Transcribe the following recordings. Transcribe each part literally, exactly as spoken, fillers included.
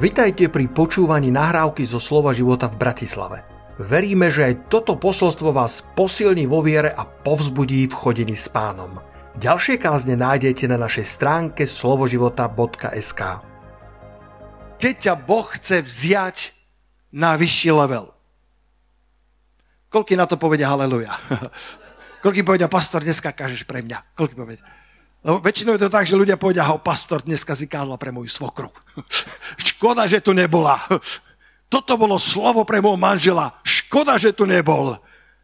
Vitajte pri počúvaní nahrávky zo Slova života v Bratislave. Veríme, že aj toto posolstvo vás posilní vo viere a povzbudí v chodení s Pánom. Ďalšie kázne nájdete na našej stránke slovo života bodka es ká. Keď ťa Boh chce vziať na vyšší level. Koľký na to povedia haleluja? Koľký povedia, pastor, dneska kážeš pre mňa? Koľký povedia? Lebo väčšinou je to tak, že ľudia povedia, ho, pastor, dneska si kázla pre moju svokru. Škoda, že tu nebola. Toto bolo slovo pre môj manžela. Škoda, že tu nebol.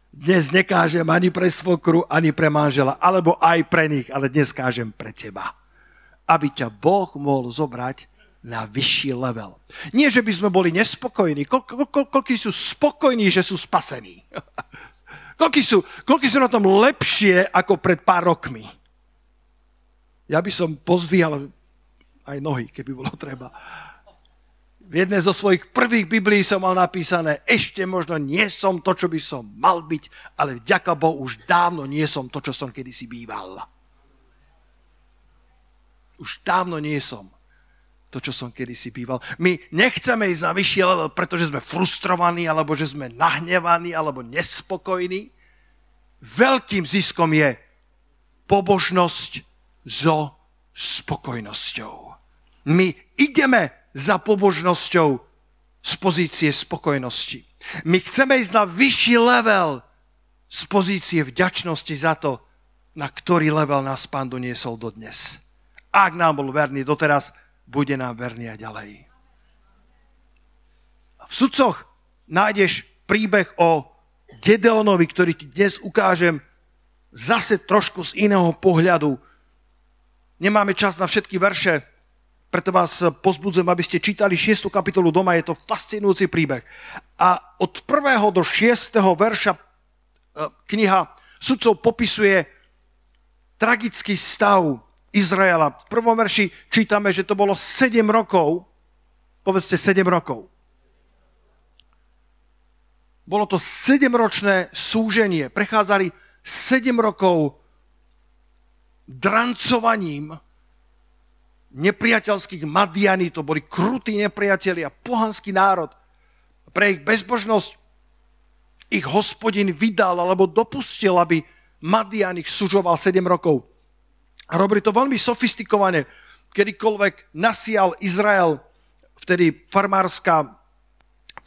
Dnes nekážem ani pre svokru, ani pre manžela, alebo aj pre nich, ale dnes kážem pre teba. Aby ťa Boh mohol zobrať na vyšší level. Nie, že by sme boli nespokojní. Koľko, ko, koľko sú spokojní, že sú spasení. Koľko sú, koľko sú na tom lepšie ako pred pár rokmi. Ja by som pozdvíhal aj nohy, keby bolo treba. V jednej zo svojich prvých biblií som mal napísané, ešte možno nie som to, čo by som mal byť, ale vďaka Bohu už dávno nie som to, čo som kedysi býval. Už dávno nie som to, čo som kedysi býval. My nechceme ísť na vyšší level, pretože sme frustrovaní, alebo že sme nahnevaní, alebo nespokojní. Veľkým ziskom je pobožnosť so spokojnosťou. My ideme za pobožnosťou z pozície spokojnosti. My chceme ísť na vyšší level z pozície vďačnosti za to, na ktorý level nás Pán doniesol dodnes. Ak nám bol verný doteraz, bude nám verný aj ďalej. V Sudcoch nájdeš príbeh o Gedeonovi, ktorý ti dnes ukážem zase trošku z iného pohľadu. Nemáme čas na všetky verše, preto vás pozbudzujem, aby ste čítali šiestu kapitolu doma, je to fascinujúci príbeh. A od prvého do šiesteho verša kniha Sudcov popisuje tragický stav Izraela. V prvom verši čítame, že to bolo sedem rokov, povedzte sedem rokov. Bolo to sedemročné súženie, prechádzali sedem rokov drancovaním nepriateľských Madianí, to boli krutí nepriatelia, pohanský národ. Pre ich bezbožnosť ich Hospodin vydal alebo dopustil, aby Madian ich sužoval sedem rokov. A robili to veľmi sofistikovane. Kedykoľvek nasial Izrael, vtedy farmárska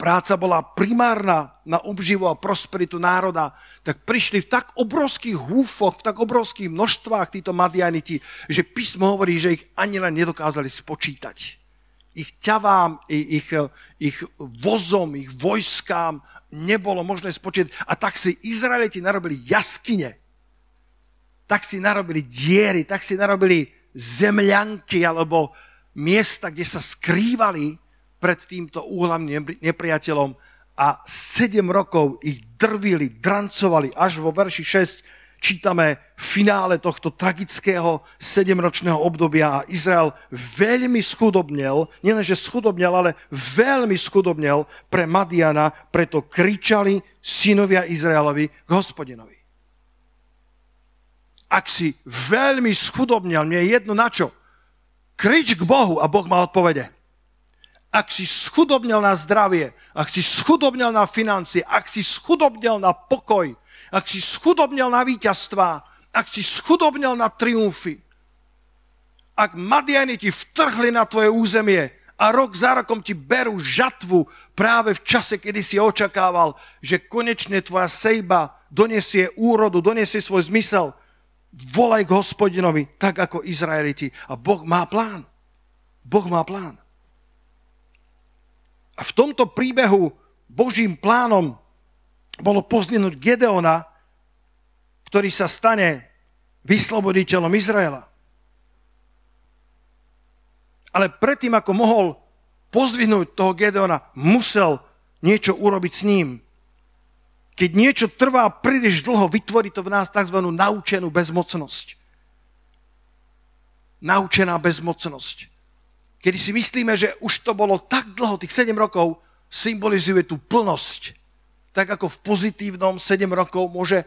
práca bola primárna na obživu a prosperitu národa, tak prišli v tak obrovských húfoch, v tak obrovských množstvách títo Madianiti, že písmo hovorí, že ich ani len nedokázali spočítať. Ich ťavám, ich, ich vozom, ich vojskám nebolo možné spočítať. A tak si Izraeliti narobili jaskyne, tak si narobili diery, tak si narobili zemľanky alebo miesta, kde sa skrývali pred týmto úhlavným nepriateľom a sedem rokov ich drvili, drancovali. Až vo verši šesť čítame finále tohto tragického sedemročného obdobia a Izrael veľmi schudobnel, nielenže schudobnel, ale veľmi schudobnel pre Madiana, preto kričali synovia Izraelovi k Hospodinovi. Ak si veľmi schudobnel, mne je jedno na čo, krič k Bohu a Boh má odpovede. Ak si schudobnel na zdravie, ak si schudobnel na financie, ak si schudobnel na pokoj, ak si schudobnel na víťazstvá, ak si schudobnel na triumfy, ak Madiani ti vtrhli na tvoje územie a rok za rokom ti berú žatvu práve v čase, kedy si očakával, že konečne tvoja sejba donesie úrodu, donesie svoj zmysel, volaj k Hospodinovi, tak ako Izraeliti. A Boh má plán. Boh má plán. A v tomto príbehu Božím plánom bolo pozdvihnúť Gedeona, ktorý sa stane vysloboditeľom Izraela. Ale predtým, ako mohol pozdvihnúť toho Gedeona, musel niečo urobiť s ním. Keď niečo trvá príliš dlho, vytvorí to v nás tzv. Naučenú bezmocnosť. Naučená bezmocnosť. Kedy si myslíme, že už to bolo tak dlho, tých sedem rokov, symbolizuje tú plnosť. Tak ako v pozitívnom sedem rokov môže,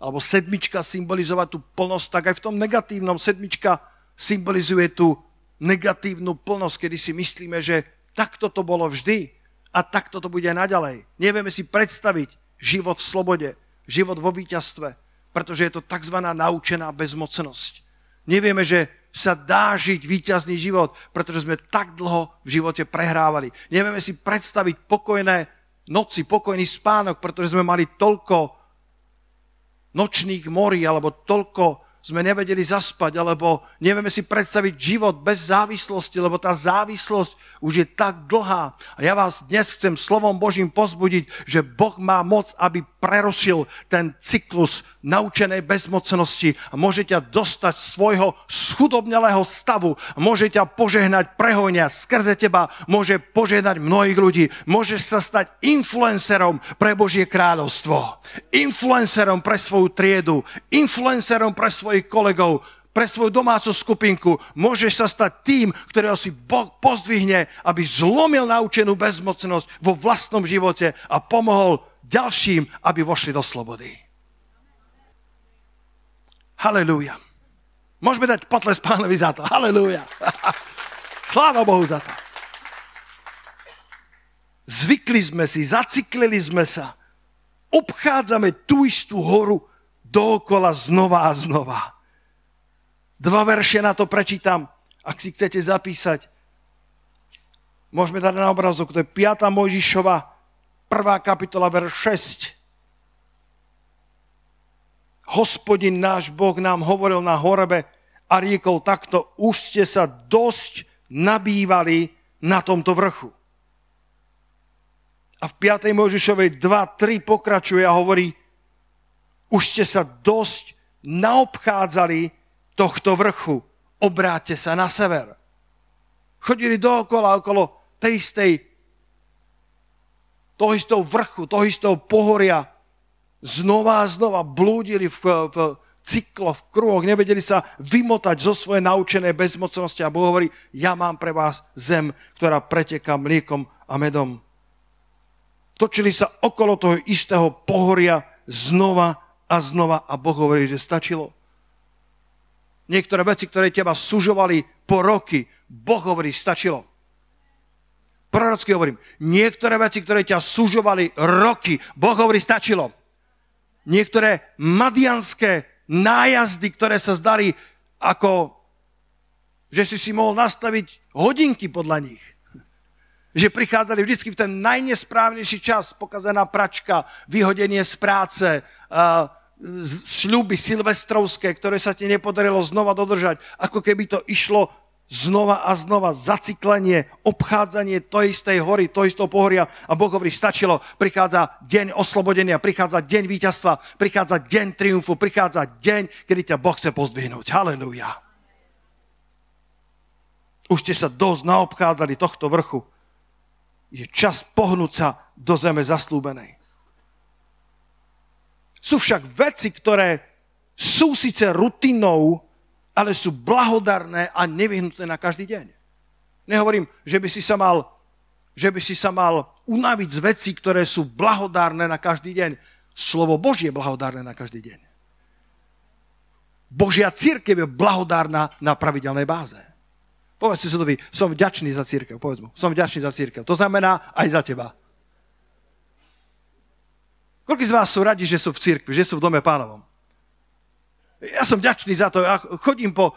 alebo sedmička symbolizovať tú plnosť, tak aj v tom negatívnom sedmička symbolizuje tú negatívnu plnosť, kedy si myslíme, že Takto to bolo vždy a takto to bude aj naďalej. Nevieme si predstaviť život v slobode, život vo víťazstve, pretože je to tzv. Naučená bezmocnosť. Nevieme, že sa dá žiť víťazný život, pretože sme tak dlho v živote prehrávali. Nevieme si predstaviť pokojné noci, pokojný spánok, pretože sme mali toľko nočných morí, alebo toľko sme nevedeli zaspať, alebo nevieme si predstaviť život bez závislosti, lebo tá závislosť už je tak dlhá. A ja vás dnes chcem slovom Božím pozbudiť, že Boh má moc, aby prerušil ten cyklus naučenej bezmocnosti a môže ťa dostať z svojho schudobnelého stavu, môže ťa požehnať, prehojňa skrze teba, môže požehnať mnohých ľudí, môžeš sa stať influencerom pre Božie kráľovstvo, influencerom pre svoju triedu, influencerom pre svojich kolegov, pre svoju domácu skupinku, môžeš sa stať tým, ktorého si Boh pozdvihne, aby zlomil naučenú bezmocnosť vo vlastnom živote a pomohol ďalším, aby vošli do slobody. Halelúja. Môžeme dať potles Pánovi za to. Halelúja. Sláva Bohu za to. Zvykli sme si, zaciklili sme sa. Obchádzame tú istú horu dookola znova a znova. Dva verše na to prečítam, ak si chcete zapísať. Môžeme dať na obrazok, to je piata Mojžišova, prvá kapitola, verš šesť. Hospodin náš Boh nám hovoril na horebe a riekol takto, už ste sa dosť nabývali na tomto vrchu. A v piatej Mojžišovej dva tri pokračuje a hovorí, už ste sa dosť naobchádzali tohto vrchu, obráťte sa na sever. Chodili dookola, okolo tej istej toho istého vrchu, toho istého pohoria, znova a znova blúdili v, v cyklo, v kruhoch, nevedeli sa vymotať zo svojej naučenej bezmocnosti a Boh hovorí, ja mám pre vás zem, ktorá preteká mliekom a medom. Točili sa okolo toho istého pohoria znova a znova a Boh hovorí, že stačilo. Niektoré veci, ktoré teba sužovali po roky, Boh hovorí, stačilo. Prorocky hovorím, niektoré veci, ktoré ťa sužovali roky, Boh hovorí, stačilo. Niektoré madianské nájazdy, ktoré sa zdali ako, že si si mohol nastaviť hodinky podľa nich. Že prichádzali vždy v ten najnesprávnejší čas, pokazená pračka, vyhodenie z práce, sľuby silvestrovské, ktoré sa ti nepodarilo znova dodržať, ako keby to išlo znova a znova, zaciklenie, obchádzanie tej istej hory, tej istého pohoria a Boh hovorí, stačilo, prichádza deň oslobodenia, prichádza deň víťazstva, prichádza deň triumfu, prichádza deň, kedy ťa Boh chce pozdvihnúť. Halelúja. Už ste sa dosť naobchádzali tohto vrchu. Je čas pohnúť sa do zeme zaslúbenej. Sú však veci, ktoré sú síce rutinou, ale sú blahodarné a nevyhnutné na každý deň. Nehovorím, že by si sa mal, že by si sa mal unaviť z vecí, ktoré sú blahodárne na každý deň. Slovo Božie je blahodárne na každý deň. Božia cirkev je blahodárna na pravidelnej báze. Povedz si sa to vy, som vďačný za cirkev, povedz mu, som vďačný za cirkev. To znamená aj za teba. Koľko z vás sú radi, že sú v cirkvi, že sú v dome Pánovom? Ja som vďačný za to. Ja chodím po,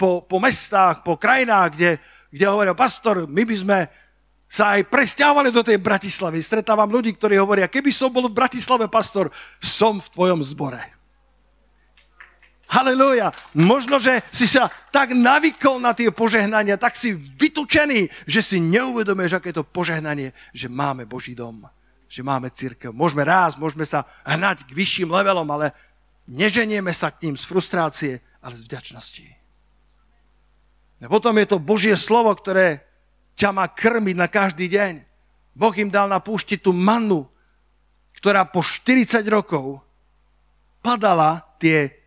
po, po mestách, po krajinách, kde, kde hovoria, pastor, my by sme sa aj presťahovali do tej Bratislavy. Stretávam ľudí, ktorí hovoria, keby som bol v Bratislave, pastor, som v tvojom zbore. Halelúja. Možno, že si sa tak navykol na tie požehnania, tak si vytučený, že si neuvedomuješ, aké to požehnanie, že máme Boží dom, že máme cirkev. Môžeme rásť, môžeme sa hnať k vyšším levelom, ale neženieme sa k ním z frustrácie, ale z vďačnosti. A potom je to Božie slovo, ktoré ťa má krmiť na každý deň. Boh im dal na púšti tú manu, ktorá po štyridsať rokov padala tie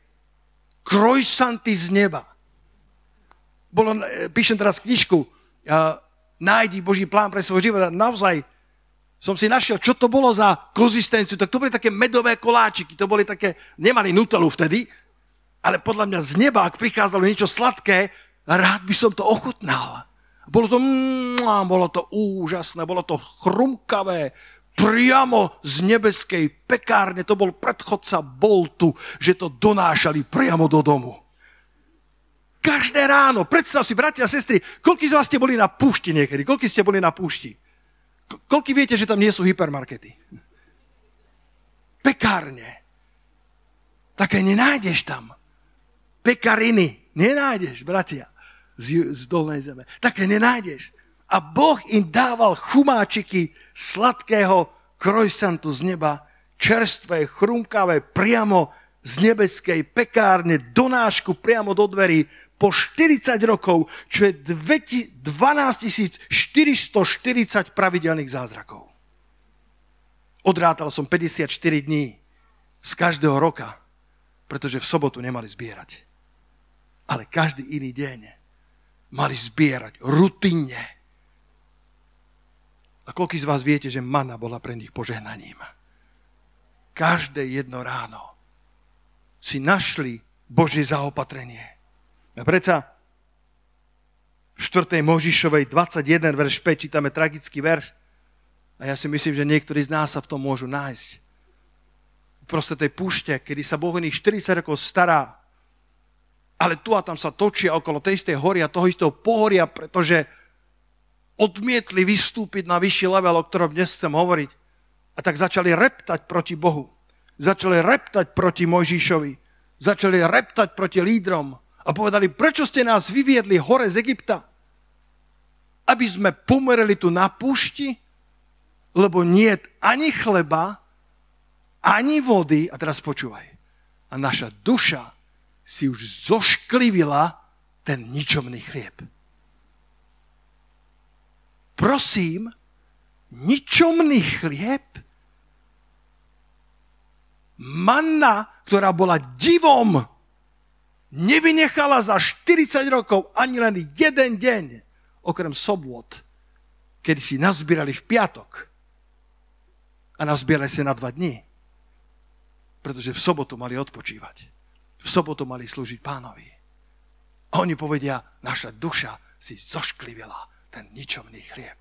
krojsanty z neba. Bolo, píšem teraz knižku Nájdi Boží plán pre svoj život. Naozaj som si našiel, čo to bolo za konzistenciu. Tak to boli také medové koláčiky, to boli také, nemali nutelu vtedy, ale podľa mňa z neba, ak prichádzalo niečo sladké, rád by som to ochutnal. A Bolo to, bolo to úžasné, bolo to chrumkavé, priamo z nebeskej pekárne, to bol predchodca Boltu, že to donášali priamo do domu. Každé ráno, predstav si, bratia a sestry, koľkí z vás ste boli na púšti niekedy? Koľkí ste boli na púšti? Koľkí viete, že tam nie sú hypermarkety? Pekárne. Také nenájdeš tam. Pekariny nenájdeš, bratia, z, z dolnej zeme. Také nenájdeš. A Boh im dával chumáčiky sladkého krojsantu z neba, čerstvé, chrumkavé, priamo z nebeskej pekárne, donášku priamo do dverí po štyridsať rokov, čo je dvanásťtisíc štyristoštyridsať pravidelných zázrakov. Odrátal som päťdesiatštyri dní z každého roka, pretože v sobotu nemali zbierať. Ale každý iný deň mali zbierať rutinne. A koľký z vás viete, že mana bola pre nich požehnaním? Každé jedno ráno si našli Božie zaopatrenie. A predsa v štvrtej Mojžišovej dvadsaťjeden, verš päť, čítame tragický verš. A ja si myslím, že niektorí z nás sa v tom môžu nájsť. Proste tej púšte, kedy sa Boh iných štyridsať rokov stará, ale tu a tam sa točia okolo tej istej hory a toho istého pohoria, pretože odmietli vystúpiť na vyšší level, o ktorom dnes chcem hovoriť. A tak začali reptať proti Bohu. Začali reptať proti Mojžišovi. Začali reptať proti lídrom. A povedali, prečo ste nás vyviedli hore z Egypta? Aby sme pomreli tu na púšti? Lebo niet ani chleba, ani vody. A teraz počúvaj. A naša duša si už zošklivila ten ničomný chlieb. Prosím, ničomný chlieb? Manna, ktorá bola divom, nevynechala za štyridsať rokov ani len jeden deň, okrem sobot, kedy si nazbierali v piatok a nazbierali si na dva dni, pretože v sobotu mali odpočívať. V sobotu mali slúžiť Pánovi. A oni povedia, naša duša si zošklivila ten ničomný chlieb.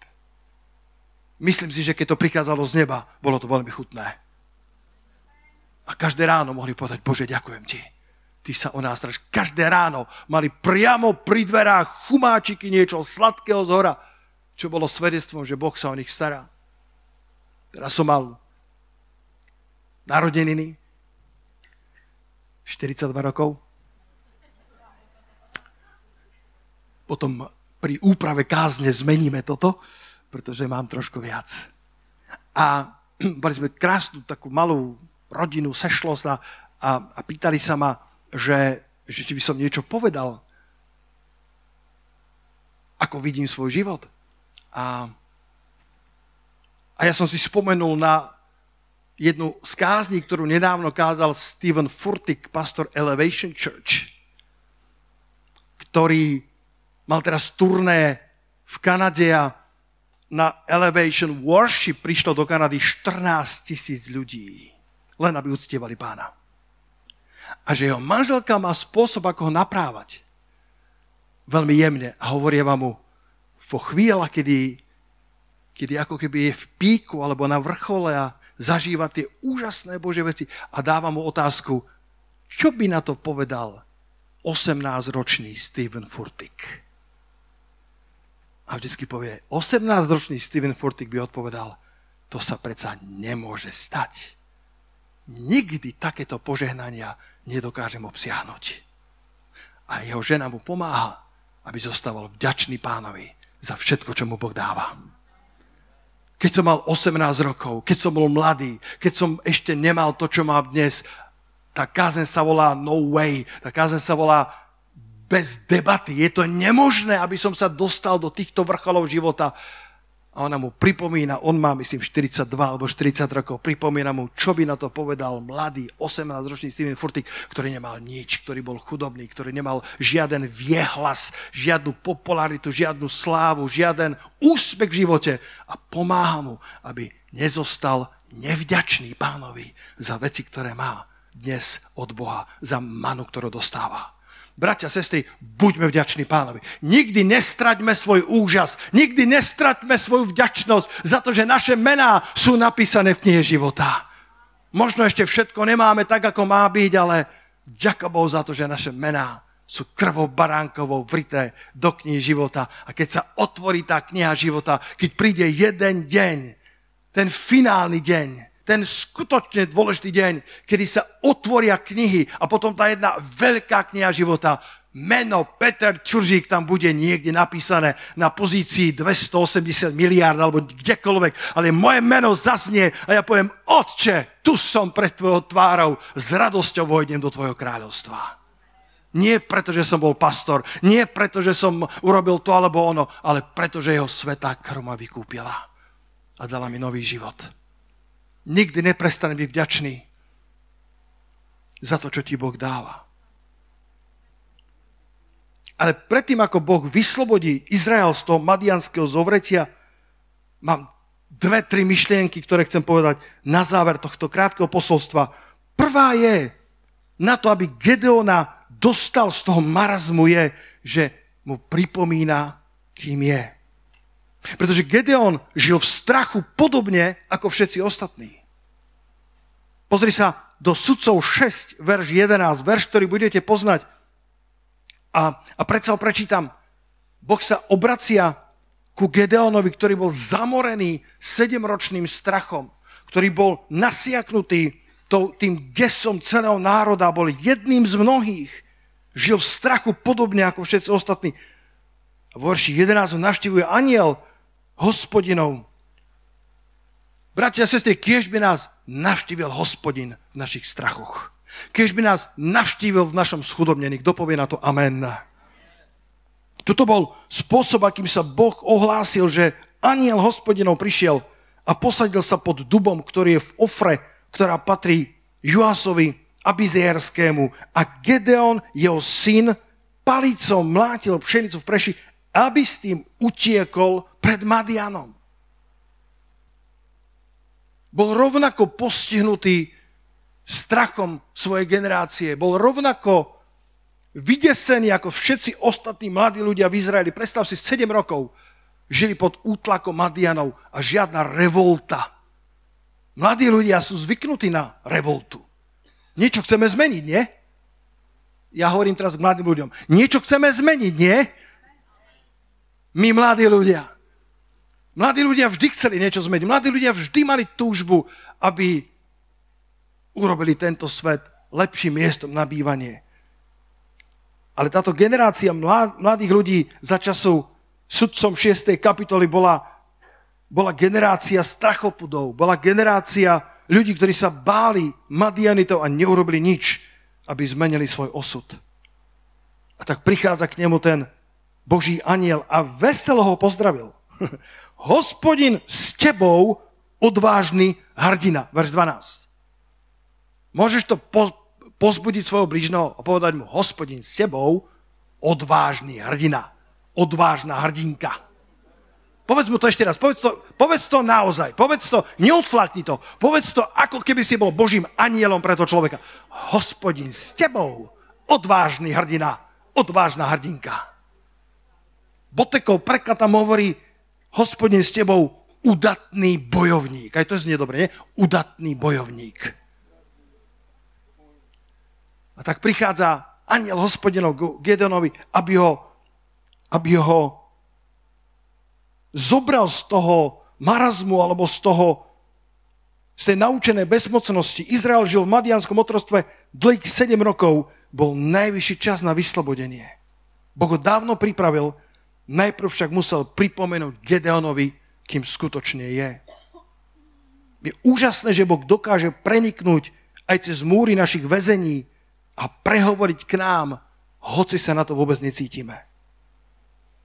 Myslím si, že keď to prikázalo z neba, bolo to veľmi chutné. A každé ráno mohli povedať, Bože, ďakujem ti. Ty sa o nás staráš. Každé ráno mali priamo pri dverách chumáčiky niečo sladkého z hora, čo bolo svedectvom, že Boh sa o nich stará. Teraz som mal narodeniny. štyridsaťdva rokov. Potom pri úprave kázne zmeníme toto, pretože mám trošku viac. A mali sme krásnu takú malú rodinu, sešlosť a, a, a pýtali sa ma, že, že či by som niečo povedal, ako vidím svoj život. A, a ja som si spomenul na jednu z kázní, ktorú nedávno kázal Steven Furtick, pastor Elevation Church, ktorý mal teraz turné v Kanade a na Elevation Worship prišlo do Kanady štrnásť tisíc ľudí, len aby uctievali Pána. A že jeho manželka má spôsob, ako ho naprávať. Veľmi jemne. A hovoria vám mu, vo chvíľa, kedy, kedy ako keby je v píku alebo na vrchole a zažíva tie úžasné Božie veci a dáva mu otázku, čo by na to povedal osemnásťročný Steven Furtick. A vždycky povie, osemnásťročný Steven Furtick by odpovedal, to sa predsa nemôže stať. Nikdy takéto požehnania nedokážem obsiahnuť. A jeho žena mu pomáha, aby zostával vďačný Pánovi za všetko, čo mu Boh dáva. Keď som mal osemnásť rokov, keď som bol mladý, keď som ešte nemal to, čo mám dnes, tá kázeň sa volá no way, tá kázeň sa volá bez debaty. Je to nemožné, aby som sa dostal do týchto vrcholov života. A ona mu pripomína, on má, myslím, štyridsaťdva alebo štyridsať rokov, pripomína mu, čo by na to povedal mladý, osemnásťročný Steven Furtick, ktorý nemal nič, ktorý bol chudobný, ktorý nemal žiaden viehlas, žiadnu popularitu, žiadnu slávu, žiaden úspech v živote. A pomáha mu, aby nezostal nevďačný Pánovi za veci, ktoré má dnes od Boha, za manu, ktorú dostáva. Bratia, sestry, buďme vďační Pánovi. Nikdy nestraťme svoj úžas, nikdy nestraťme svoju vďačnosť za to, že naše mená sú napísané v knihe života. Možno ešte všetko nemáme tak, ako má byť, ale ďakujem Bohu za to, že naše mená sú krvou baránkovou vrité do knihy života. A keď sa otvorí tá kniha života, keď príde jeden deň, ten finálny deň, ten skutočne dôležitý deň, kedy sa otvoria knihy a potom tá jedna veľká kniha života, meno Peter Čuržík tam bude niekde napísané na pozícii dvesto osemdesiat miliárd alebo kdekoľvek, ale moje meno zaznie a ja poviem, Otče, tu som pred tvojou tvárou, s radosťou vojdem do tvojho kráľovstva. Nie preto, že som bol pastor, nie preto, že som urobil to alebo ono, ale preto, že jeho svätá krv ma vykúpila a dala mi nový život. Nikdy neprestane byť vďačný za to, čo ti Boh dáva. Ale predtým, ako Boh vyslobodí Izrael z toho madianského zovretia, mám dve, tri myšlienky, ktoré chcem povedať na záver tohto krátkeho posolstva. Prvá je, na to, aby Gedeona dostal z toho marazmu, je, že mu pripomína, kým je. Pretože Gedeon žil v strachu podobne ako všetci ostatní. Pozri sa do Sudcov šesť, verš jedenásť, verš, ktorý budete poznať. A, a predsa ho prečítam. Boh sa obracia ku Gedeonovi, ktorý bol zamorený sedemročným strachom, ktorý bol nasiaknutý tým desom celého národa, bol jedným z mnohých. Žil v strachu podobne ako všetci ostatní. A v verši jedenásť navštívuje anjel Hospodinov. Bratia a sestry, kiež by nás navštívil Hospodin v našich strachoch. Kiež by nás navštívil v našom schudobnení. Kto povie na to amen? Toto bol spôsob, akým sa Boh ohlásil, že anjel Hospodinov prišiel a posadil sa pod dubom, ktorý je v Ofre, ktorá patrí Joásovi Abizérskému. A Gedeon, jeho syn, palicou mlátil pšenicu v preši, aby s tým utiekol pred Madianom. Bol rovnako postihnutý strachom svojej generácie. Bol rovnako vydesený ako všetci ostatní mladí ľudia v Izraeli. Predstav si, sedem rokov žili pod útlakom Madianov a žiadna revolta. Mladí ľudia sú zvyknutí na revoltu. Niečo chceme zmeniť, nie? Ja hovorím teraz k mladým ľuďom. Niečo chceme zmeniť, nie? My, mladí ľudia. Mladí ľudia vždy chceli niečo zmeniť. Mladí ľudia vždy mali túžbu, aby urobili tento svet lepším miestom na bývanie. Ale táto generácia mladých ľudí za časov Sudcom šiestej kapitoly bola, bola generácia strachopudov, bola generácia ľudí, ktorí sa báli Madianitov a neurobili nič, aby zmenili svoj osud. A tak prichádza k nemu ten Boží anjel a veselo ho pozdravil. Hospodin s tebou, odvážny hrdina. Verš dvanásť. Môžeš to po, pozbudiť svojho blížneho a povedať mu, Hospodin s tebou, odvážny hrdina. Odvážna hrdinka. Povedz mu to ešte raz. Povedz to, povedz to naozaj. Povedz to, neodflatni to. Povedz to, ako keby si bol Božím anjelom pre toho človeka. Hospodin s tebou, odvážny hrdina. Odvážna hrdinka. Botekov preklad tam hovorí, Hospodin s tebou, udatný bojovník. Aj to znie dobre, nie? Udatný bojovník. A tak prichádza anjel Hospodinov Gedeonovi, aby ho, aby ho zobral z toho marazmu alebo z toho, z tej naučenej bezmocnosti. Izrael žil v madianskom otroctve dlhých sedem rokov. Bol najvyšší čas na vyslobodenie. Boh ho dávno pripravil, najprv však musel pripomenúť Gedeonovi, kým skutočne je. Je úžasné, že Boh dokáže preniknúť aj cez múry našich väzení a prehovoriť k nám, hoci sa na to vôbec necítime.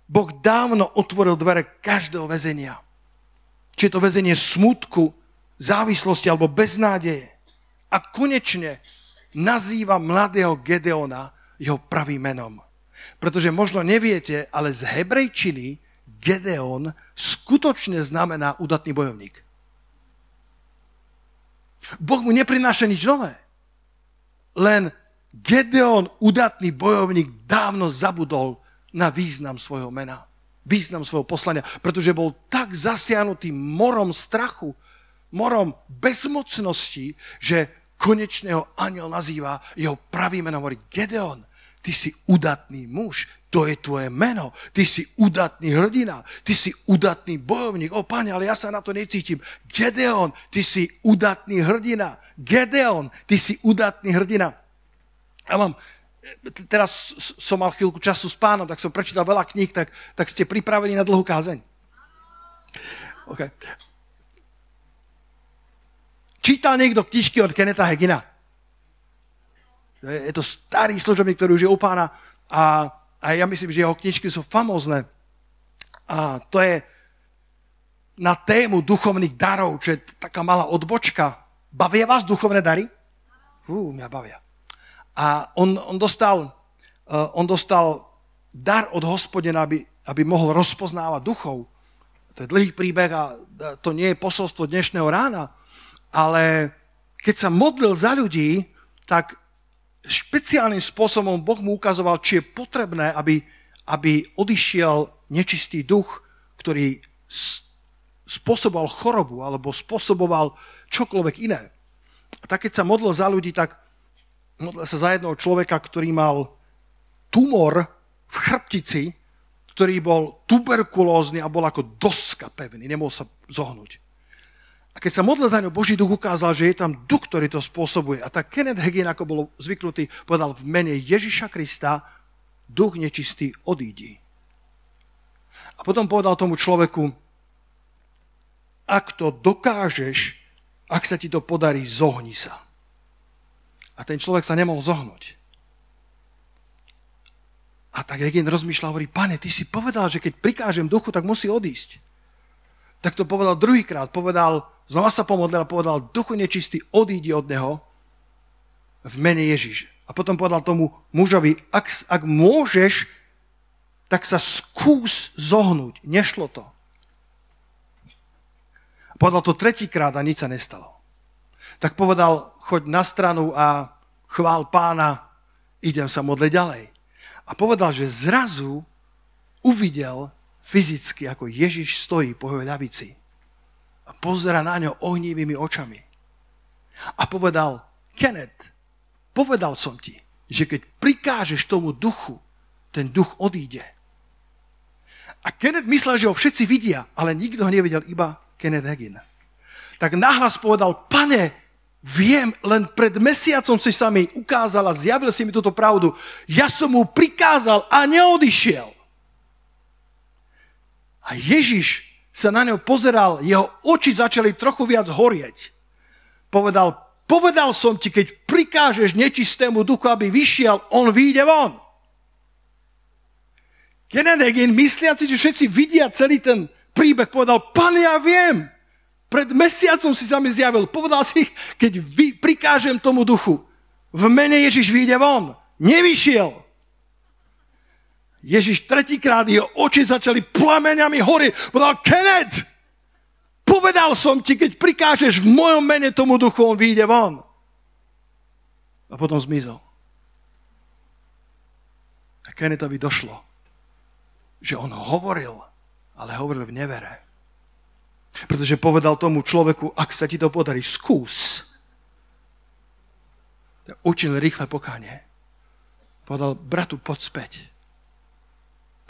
Boh dávno otvoril dvere každého väzenia. Či je to väzenie smútku, závislosti alebo beznádeje. A konečne nazýva mladého Gedeona jeho pravým menom. Pretože možno neviete, ale z hebrejčiny Gedeon skutočne znamená udatný bojovník. Boh mu neprináša nič nové. Len Gedeon, udatný bojovník, dávno zabudol na význam svojho mena, význam svojho poslania, pretože bol tak zasiahnutý morom strachu, morom bezmocnosti, že konečne ho anjel nazýva jeho pravým menom. Hovorí, Gedeon, ty si udatný muž, to je tvoje meno, ty si udatný hrdina, ty si udatný bojovník. O Pane, ale ja sa na to necítim. Gedeon, ty si udatný hrdina. Gedeon, ty si udatný hrdina. Ja mám, teraz som mal chvíľku času s pánom, tak som prečítal veľa kníh, tak, tak ste pripravení na dlhú kázeň. OK. Čítal niekto knižky od Kennetha Hagina? Je to starý služobník, ktorý už je u pána a, a ja myslím, že jeho knižky sú famózne. A to je na tému duchovných darov, čo je taká malá odbočka. Bavia vás duchovné dary? Fú, mňa bavia. A on, on, dostal, on dostal dar od Hospodina, aby, aby mohol rozpoznávať duchov. To je dlhý príbeh a to nie je posolstvo dnešného rána. Ale keď sa modlil za ľudí, tak špeciálnym spôsobom Boh mu ukazoval, či je potrebné, aby, aby odišiel nečistý duch, ktorý spôsoboval chorobu alebo spôsoboval čokoľvek iné. A tak keď sa modlil za ľudí, tak modlil sa za jedného človeka, ktorý mal tumor v chrbtici, ktorý bol tuberkulózny a bol ako doska pevný, nemohol sa zohnúť. A keď sa modlil za ňou, Boží duch ukázal, že je tam duch, ktorý to spôsobuje. A tak Kenneth Hagin, ako bol zvyknutý, povedal v mene Ježiša Krista, duch nečistý, odídi. A potom povedal tomu človeku, ak to dokážeš, ak sa ti to podarí, zohni sa. A ten človek sa nemohol zohnúť. A tak Hagin rozmýšľal, hovorí, Pane, ty si povedal, že keď prikážem duchu, tak musí odísť. Tak to povedal druhýkrát, povedal, znova sa pomodlil a povedal, duchu nečistý, odídi od neho v mene Ježiš. A potom povedal tomu mužovi, ak, ak môžeš, tak sa skús zohnúť. Nešlo to. A povedal to tretíkrát a nič sa nestalo. Tak povedal, choď na stranu a chvál Pána, idem sa modliť ďalej. A povedal, že zrazu uvidel fyzicky, ako Ježiš stojí po jeho ľavici a pozerá na ňo ohnívými očami. A povedal, Kenneth, povedal som ti, že keď prikážeš tomu duchu, ten duch odíde. A Kenneth myslel, že ho všetci vidia, ale nikto ho nevidel, iba Kenneth Hagin. Tak nahlas povedal, Pane, viem, len pred mesiacom si sa mi ukázal a zjavil si mi túto pravdu. Ja som mu prikázal a neodišiel. A Ježiš sa na ňo pozeral, jeho oči začali trochu viac horieť. Povedal, povedal som ti, keď prikážeš nečistému duchu, aby vyšiel, on vyjde von. Kenneth Hagin, mysliaci, že všetci vidia celý ten príbeh, povedal, Pane, ja viem, pred mesiacom si sa mi zjavil. Povedal si, keď vy, prikážem tomu duchu, v mene Ježiš vyjde von. Nevyšiel. Ježiš tretíkrát, jeho oči začali plameňami hory. Povedal, Kenneth, povedal som ti, keď prikážeš v mojom mene tomu duchu, on vyjde von. A potom zmizol. A Kennethovi došlo, že on hovoril, ale hovoril v nevere. Pretože povedal tomu človeku, ak sa ti to podarí, skús. Učil rýchle pokánie. Povedal, bratu, poď späť.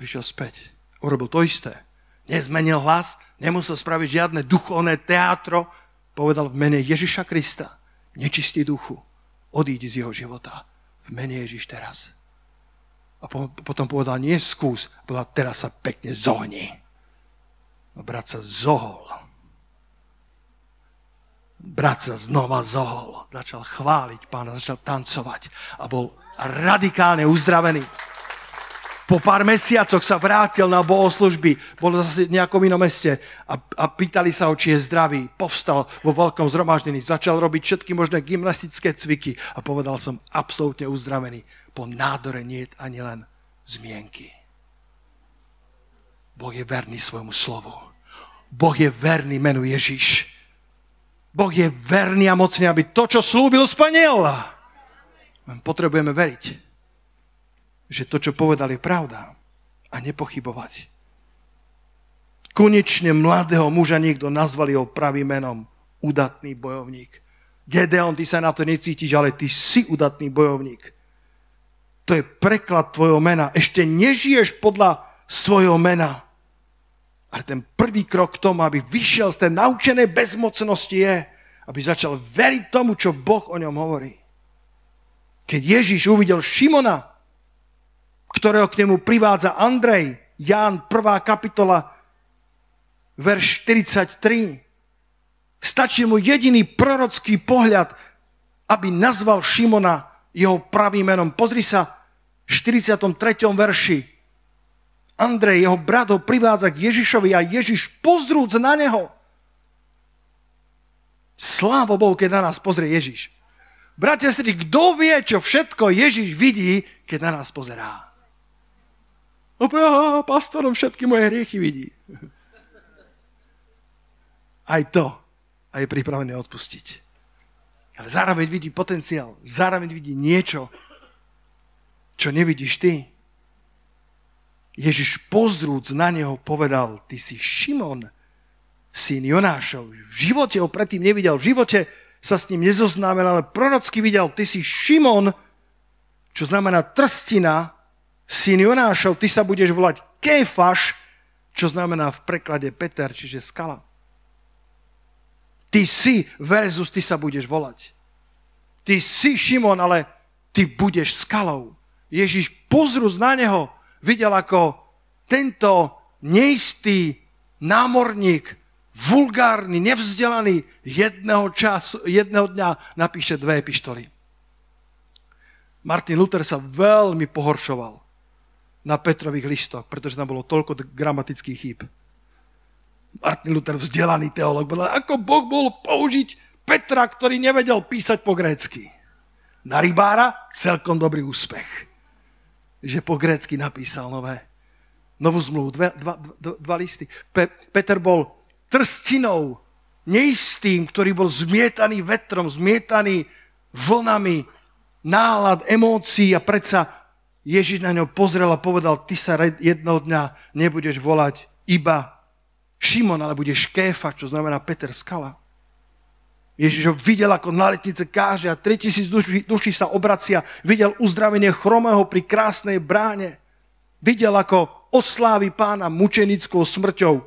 Prišiel späť, urobil to isté. Nezmenil hlas, nemusel spraviť žiadne duchovné teatro. Povedal v mene Ježiša Krista, nečistý duchu, odídi z jeho života. V mene Ježiš teraz. A po, potom povedal, nie skús, povedal, teraz sa pekne zohni. No brat sa zohol. Brat sa znova zohol. Začal chváliť Pána, začal tancovať a bol radikálne uzdravený. Po pár mesiacoch sa vrátil na bohoslužby, bol zase v nejakom inom meste a, a pýtali sa ho, či je zdravý. Povstal vo veľkom zhromaždení, začal robiť všetky možné gymnastické cviky a povedal som, absolútne uzdravený. Po nádore nie je ani len zmienky. Boh je verný svojmu slovu. Boh je verný menu Ježiš. Boh je verný a mocný, aby to, čo slúbil, splnil. A potrebujeme veriť, že to, čo povedal, je pravda a nepochybovať. Konečne mladého muža niekto nazval jeho pravým menom, udatný bojovník. Gedeon, ty sa na to necítiš, ale ty si udatný bojovník. To je preklad tvojho mena. Ešte nežiješ podľa svojho mena. Ale ten prvý krok k tomu, aby vyšiel z tej naučenej bezmocnosti je, aby začal veriť tomu, čo Boh o ňom hovorí. Keď Ježiš uvidel Šimona, ktorého k nemu privádza Andrej, Ján prvá kapitola, verš štyridsaťtri, stačil mu jediný prorocký pohľad, aby nazval Šimona jeho pravým menom. Pozri sa, v štyridsiatom treťom verši, Andrej, jeho brat, ho privádza k Ježišovi a Ježiš, pozrúc na neho. Sláva Bohu, keď na nás pozrie Ježiš. Bratia, sestry, kto vie, čo všetko Ježiš vidí, keď na nás pozerá? Opa, pastorom všetky moje hriechy vidí. Aj to. A je pripravený odpustiť. Ale zároveň vidí potenciál. Zároveň vidí niečo, čo nevidíš ty. Ježiš pozrúc na neho povedal, ty si Šimon, syn Jonášov. V živote ho predtým nevidel, v živote sa s ním nezoznámil, ale prorocky videl, ty si Šimon, čo znamená trstina, syn Jonášov, ty sa budeš volať Kéfaš, čo znamená v preklade Peter, čiže skala. Ty si versus ty sa budeš volať. Ty si Šimon, ale ty budeš skalou. Ježiš pozrúc na neho videl, ako tento neistý námorník, vulgárny, nevzdelaný, jedného, času, jedného dňa napíše dve epištoly. Martin Luther sa veľmi pohoršoval na Petrových listoch, pretože tam bolo toľko gramatických chýb. Martin Luther, vzdelaný teológ, bol, ako Boh mohol použiť Petra, ktorý nevedel písať po grécky. Na rybára celkom dobrý úspech, že po grécky napísal nové, novú zmluvu, dva, dva, dva, dva listy. Pe, Peter bol trstinou, neistým, ktorý bol zmietaný vetrom, zmietaný vlnami nálad, emócií a predsa Ježiš na ňo pozrel a povedal, ty sa jednoho dňa nebudeš volať iba Šimon, ale budeš Kéfa, čo znamená Peter skala. Ježiš ho videl, ako na letnice káže a tritisíc duší, duší sa obracia. Videl uzdravenie chromého pri krásnej bráne. Videl, ako oslávi pána mučenickou smrťou,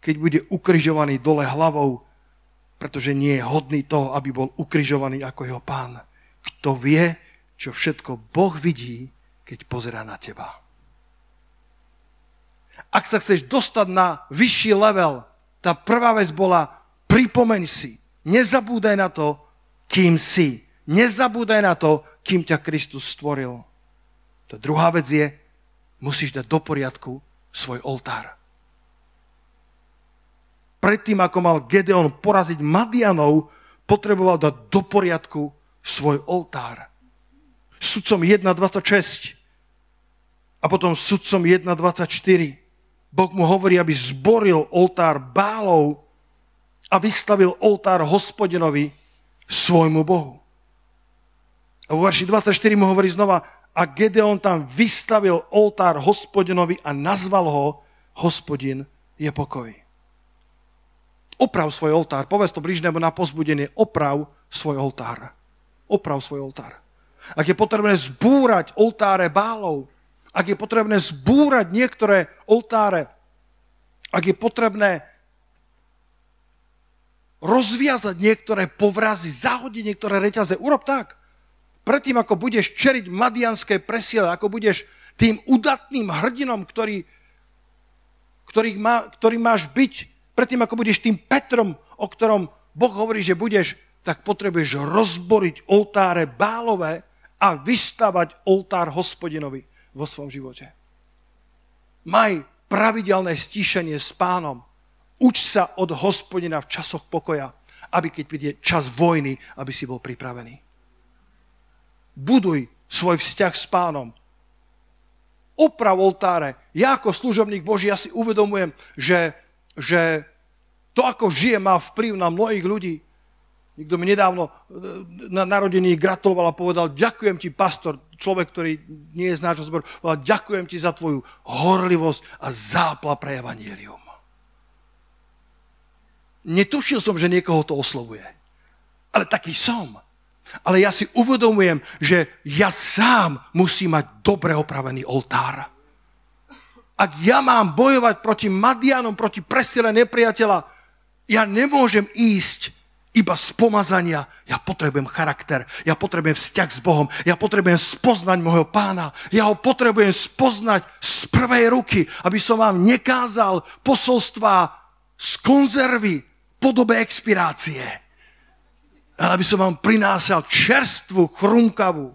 keď bude ukrižovaný dole hlavou, pretože nie je hodný toho, aby bol ukrižovaný ako jeho pán. Kto vie, čo všetko Boh vidí, keď pozerá na teba. Ak sa chceš dostať na vyšší level, tá prvá vec bola, pripomeň si, nezabúdaj na to, kým si. Nezabúdaj na to, kým ťa Kristus stvoril. Tá druhá vec je, musíš dať do poriadku svoj oltár. Predtým, ako mal Gedeon poraziť Madianov, potreboval dať do poriadku svoj oltár. Sudcom jedna dvadsaťšesť a potom sudcom jedna dvadsaťštyri Boh mu hovorí, aby zboril oltár Bálov a vystavil oltár Hospodinovi, svojmu Bohu. A vo verši dvadsaťštyri mu hovorí znova, a Gedeon tam vystavil oltár Hospodinovi a nazval ho Hospodin je pokoj. Oprav svoj oltár. Povedz to blížnemu na povzbudenie. Oprav svoj oltár. Oprav svoj oltár. Ak je potrebné zbúrať oltáre Bálov, ak je potrebné zbúrať niektoré oltáre, ak je potrebné rozviazať niektoré povrazy, zahodiť niektoré reťaze. Urob tak. Predtým, ako budeš čeliť madianské presiele, ako budeš tým udatným hrdinom, ktorý, ktorý, má, ktorý máš byť, predtým, ako budeš tým Petrom, o ktorom Boh hovorí, že budeš, tak potrebuješ rozboriť oltáre Bálové a vystavať oltár Hospodinovi vo svojom živote. Maj pravidelné stíšenie s Pánom. Uč sa od Hospodina v časoch pokoja, aby keď príde čas vojny, aby si bol pripravený. Buduj svoj vzťah s Pánom. Oprav oltáre. Ja ako služobník Boží, ja si uvedomujem, že, že to, ako žijem, má vplyv na mnohých ľudí. Niekto mi nedávno na narodení gratuloval a povedal, ďakujem ti, pastor, človek, ktorý nie je z nášho zboru, povedal, ďakujem ti za tvoju horlivosť a zápla pre evanjelium. Netušil som, že niekoho to oslovuje, ale taký som. Ale ja si uvedomujem, že ja sám musím mať dobre opravený oltár. Ak ja mám bojovať proti Madianom, proti presiele nepriateľa, ja nemôžem ísť iba z pomazania. Ja potrebujem charakter, ja potrebujem vzťah s Bohom, ja potrebujem spoznať môjho Pána, ja ho potrebujem spoznať z prvej ruky, aby som vám nekázal posolstvá z konzervy v podobe expirácie. Ale aby som vám prinášal čerstvú, chrumkavú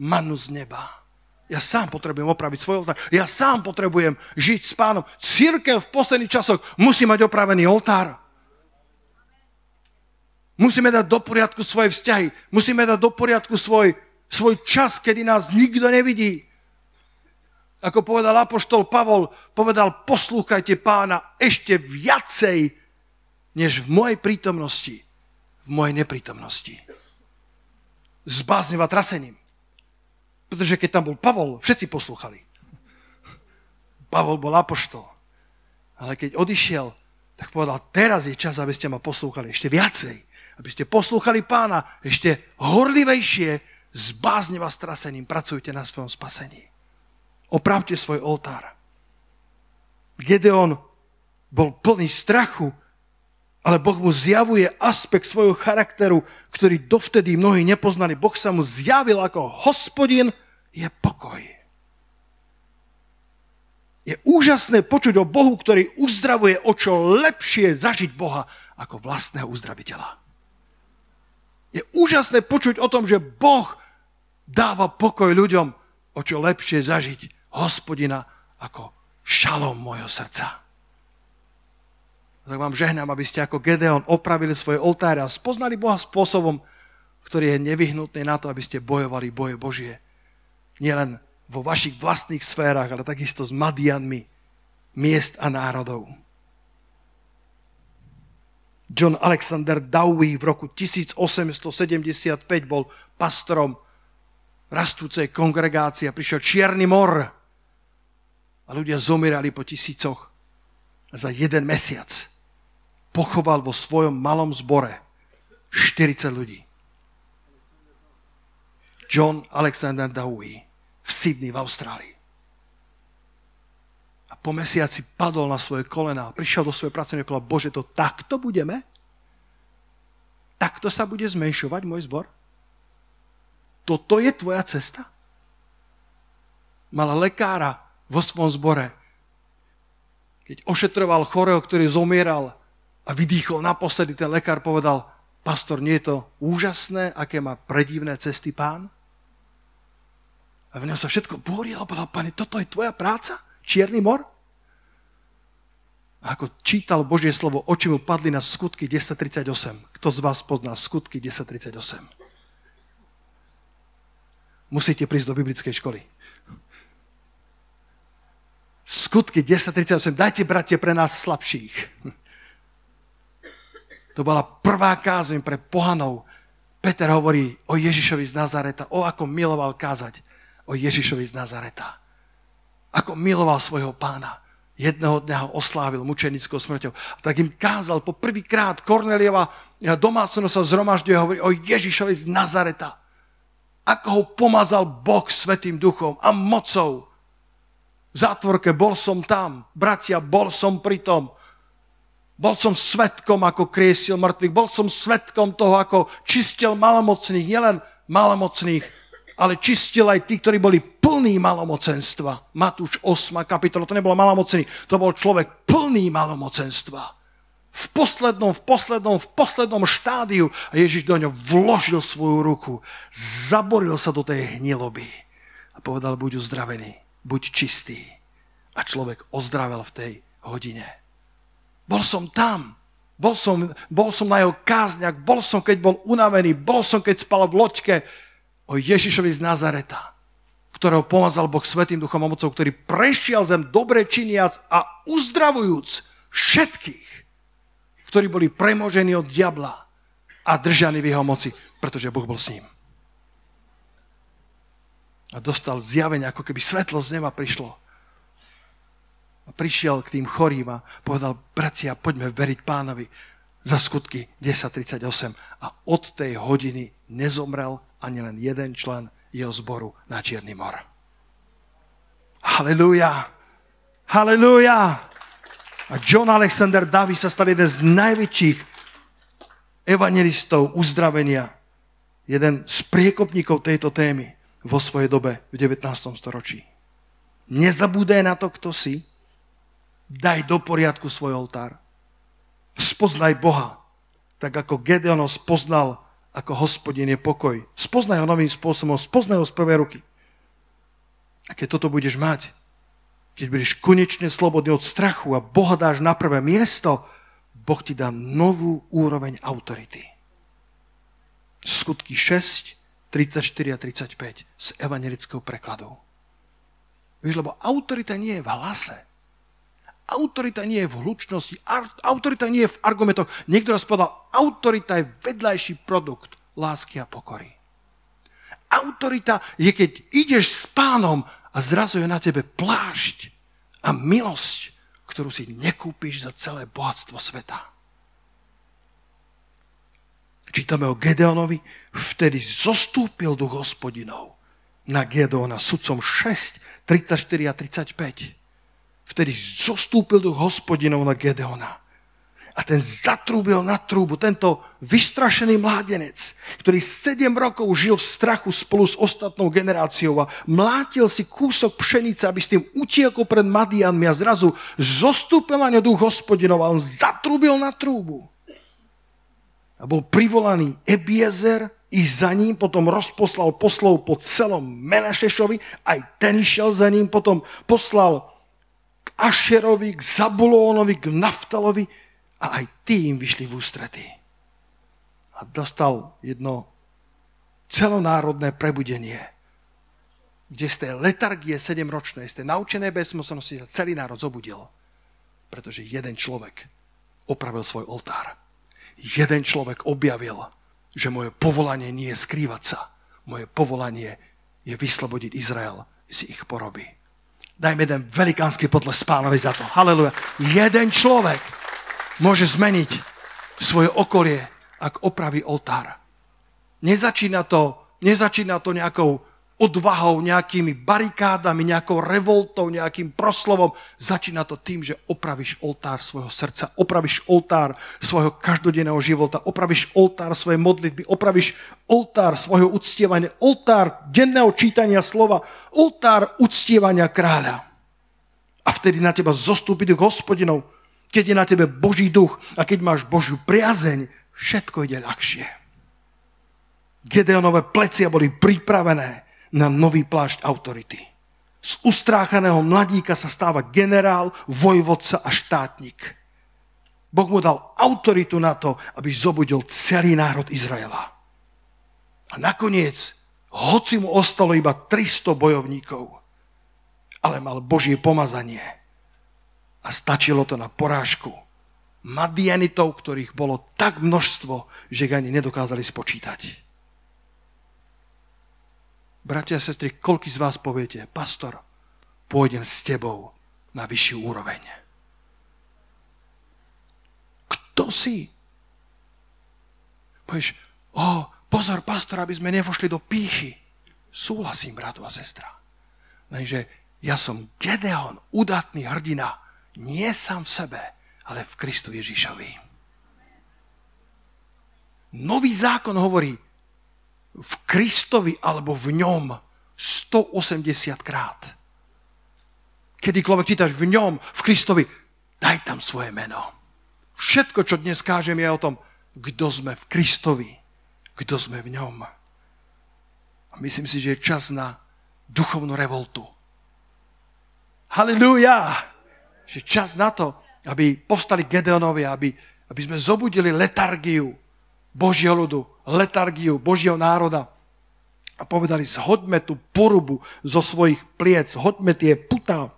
manu z neba. Ja sám potrebujem opraviť svoj oltár. Ja sám potrebujem žiť s Pánom. Cirkev v posledných časoch musí mať opravený oltár. Musíme dať do poriadku svoje vzťahy. Musíme dať do poriadku svoj, svoj čas, kedy nás nikto nevidí. Ako povedal apoštol Pavol, povedal, poslúchajte Pána ešte viacej, než v mojej prítomnosti, v mojej neprítomnosti. S báznev a trasením. Pretože keď tam bol Pavol, všetci poslúchali. Pavol bol apoštol. Ale keď odišiel, tak povedal, teraz je čas, aby ste ma poslúchali ešte viacej. Aby ste poslúchali Pána ešte horlivejšie, s báznev a strasením pracujte na svojom spasení. Opravte svoj oltár. Gedeon bol plný strachu, ale Boh mu zjavuje aspekt svojho charakteru, ktorý dovtedy mnohí nepoznali. Boh sa mu zjavil ako Hospodin je pokoj. Je úžasné počuť o Bohu, ktorý uzdravuje, o čo lepšie zažiť Boha ako vlastného uzdraviteľa. Je úžasné počuť o tom, že Boh dáva pokoj ľuďom, o čo lepšie zažiť Hospodina ako šalom mojho srdca. Tak vám žehnám, aby ste ako Gedeon opravili svoje oltáre a spoznali Boha spôsobom, ktorý je nevyhnutný na to, aby ste bojovali boje Božie. Nielen vo vašich vlastných sférach, ale takisto s Madianmi miest a národov. John Alexander Dowie v roku tisíc osemsto sedemdesiatpäť bol pastorom rastúcej kongregácie. Prišiel Čierny mor a ľudia zomierali po tisícoch. Za jeden mesiac pochoval vo svojom malom zbore štyridsať ľudí. John Alexander Dowie v Sydney v Austrálii. A po mesiaci padol na svoje kolená, prišiel do svojej práce a povedal, Bože, to takto budeme? Takto sa bude zmenšovať môj zbor? Toto je tvoja cesta? Mala lekára vo svojom zbore. Keď ošetroval chorého, ktorý zomieral a vydýchol naposledy, ten lekár povedal, pastor, nie je to úžasné, aké má predivné cesty Pán? A v ňom sa všetko búrilo a povedal, Pane, toto je tvoja práca? Čierny mor? A ako čítal Božie slovo, oči mu padli na skutky desať tridsaťosem. Kto z vás pozná skutky desať tridsaťosem? Musíte prísť do biblickej školy. Skutky desať tridsaťosem. Dajte, bratie, pre nás slabších. To bola prvá kázeň pre pohanov. Peter hovorí o Ježišovi z Nazareta. O, ako miloval kázať o Ježišovi z Nazareta. Ako miloval svojho Pána. Jedného dňa ho oslávil mučenickou smrťou. Tak im kázal po prvýkrát. Korneliova domácnosť sa zhromažďuje a hovorí o Ježišovi z Nazareta. Ako ho pomazal Boh Svätým Duchom a mocou. V zátvorke bol som tam, bratia, bol som pri tom. Bol som svedkom, ako kriesil mŕtvych. Bol som svedkom toho, ako čistil malomocných. Nielen malomocných, ale čistil aj tí, ktorí boli plní malomocenstva. Matúš ôsma kapitola, to nebolo malomocný, to bol človek plný malomocenstva. V poslednom, v poslednom, v poslednom štádiu a Ježiš do ňo vložil svoju ruku, zaboril sa do tej hniloby a povedal, buď uzdravený, buď čistý. A človek ozdravel v tej hodine. Bol som tam, bol som, bol som na jeho kázniach, bol som, keď bol unavený, bol som, keď spal v loďke, o Ježišovi z Nazareta, ktorého pomazal Boh Svätým Duchom a mocou, ktorý prešiel zem dobre činiac a uzdravujúc všetkých, ktorí boli premožení od diabla. a držaný v jeho moci, pretože Boh bol s ním. A dostal zjavenie, ako keby svetlo z neba prišlo. A prišiel k tým chorým a povedal, bratia, poďme veriť pánovi. Za skutky desať tridsaťosem. A od tej hodiny nezomrel ani len jeden člen jeho zboru na Čierny mor. Halelúja! Halelúja! A John Alexander Dowie sa stal jeden z najväčších evangelistov uzdravenia. Jeden z priekopníkov tejto témy vo svojej dobe v devätnástom storočí. Nezabúdaj na to, kto si. Daj do poriadku svoj oltár. Spoznaj Boha, tak ako Gedeon ho spoznal, ako Hospodin je pokoj. Spoznaj ho novým spôsobom, spoznaj ho z prvej ruky. A keď toto budeš mať, keď budeš konečne slobodný od strachu a Boha dáš na prvé miesto, Boh ti dá novú úroveň autority. Skutky šesť, tridsaťštyri a tridsaťpäť z evangelického prekladu. Víš, lebo autorita nie je v hlase. Autorita nie je v hlučnosti, autorita nie je v argumentoch. Niekto nás povedal, autorita je vedľajší produkt lásky a pokory. Autorita je, keď ideš s pánom a zrazu je na tebe plášť a milosť, ktorú si nekúpiš za celé bohatstvo sveta. Čítame o Gedeonovi, vtedy zostúpil duch Hospodinov na Gedeona, sudcom šesť, tridsaťštyri a tridsaťpäť. Vtedy zostúpil duch Hospodinov na Gedeona. A ten zatrúbil na trúbu, tento vystrašený mládenec, ktorý sedem rokov žil v strachu spolu s ostatnou generáciou a mlátil si kúsok pšenice, aby s tým utiekol pred Madianmi a zrazu zostúpil na ňo duch Hospodinov a on zatrúbil na trúbu. A bol privolaný Ebiezer i za ním, potom rozposlal poslov po celom Menašešovi, aj ten išiel za ním, potom poslal Ašerovi, k Zabulónovi, k Naftalovi a aj tí im vyšli v ústrety. A dostal jedno celonárodné prebudenie, kde z tej letargie sedemročnej, z tej naučenej bezmocnosti sa celý národ zobudil, pretože jeden človek opravil svoj oltár. Jeden človek objavil, že moje povolanie nie je skrývať sa, moje povolanie je vyslobodiť Izrael z ich poroby. Dajme jeden velikánsky potlesk pánovi za to. Halelujá. Jeden človek môže zmeniť svoje okolie, ak opraví oltár. Nezačína to, nezačína to nejakou odvahou, nejakými barikádami, nejakou revoltou, nejakým proslovom. Začína to tým, že opravíš oltár svojho srdca, opravíš oltár svojho každodenného života, opravíš oltár svojej modlitby, opravíš oltár svojho uctievania, oltár denného čítania slova, oltár uctievania kráľa. A vtedy na teba zostúpi duch Hospodinov, keď je na tebe Boží duch a keď máš Božiu priazeň, všetko ide ľahšie. Gedeonové plecia boli pripravené na nový plášť autority. Z ustráchaného mladíka sa stáva generál, vojvodca a štátnik. Boh mu dal autoritu na to, aby zobudil celý národ Izraela. A nakoniec, hoci mu ostalo iba tristo bojovníkov, ale mal Božie pomazanie a stačilo to na porážku Madianitov, ktorých bolo tak množstvo, že ich ani nedokázali spočítať. Bratia a sestry, koľký z vás poviete, pastor, pôjdem s tebou na vyšší úroveň? Kto si? Povieš, oh, pozor, pastor, aby sme nevošli do pýchy. Súhlasím, bratu a sestra. Lenže ja som Gedeon, udatný hrdina, nie sám v sebe, ale v Kristu Ježišovi. Nový zákon hovorí, v Kristovi alebo v ňom stoosemdesiat krát. Kedykoľvek čítaš v ňom, v Kristovi, daj tam svoje meno. Všetko, čo dnes kážem, je o tom, kto sme v Kristovi, kto sme v ňom. A myslím si, že je čas na duchovnú revoltu. Halelúja! Je čas na to, aby povstali Gedeonovia, aby, aby sme zobudili letargiu Božieho ľudu, letargiu Božieho národa a povedali, zhoďme tú porubu zo svojich pliec, hoďme tie putá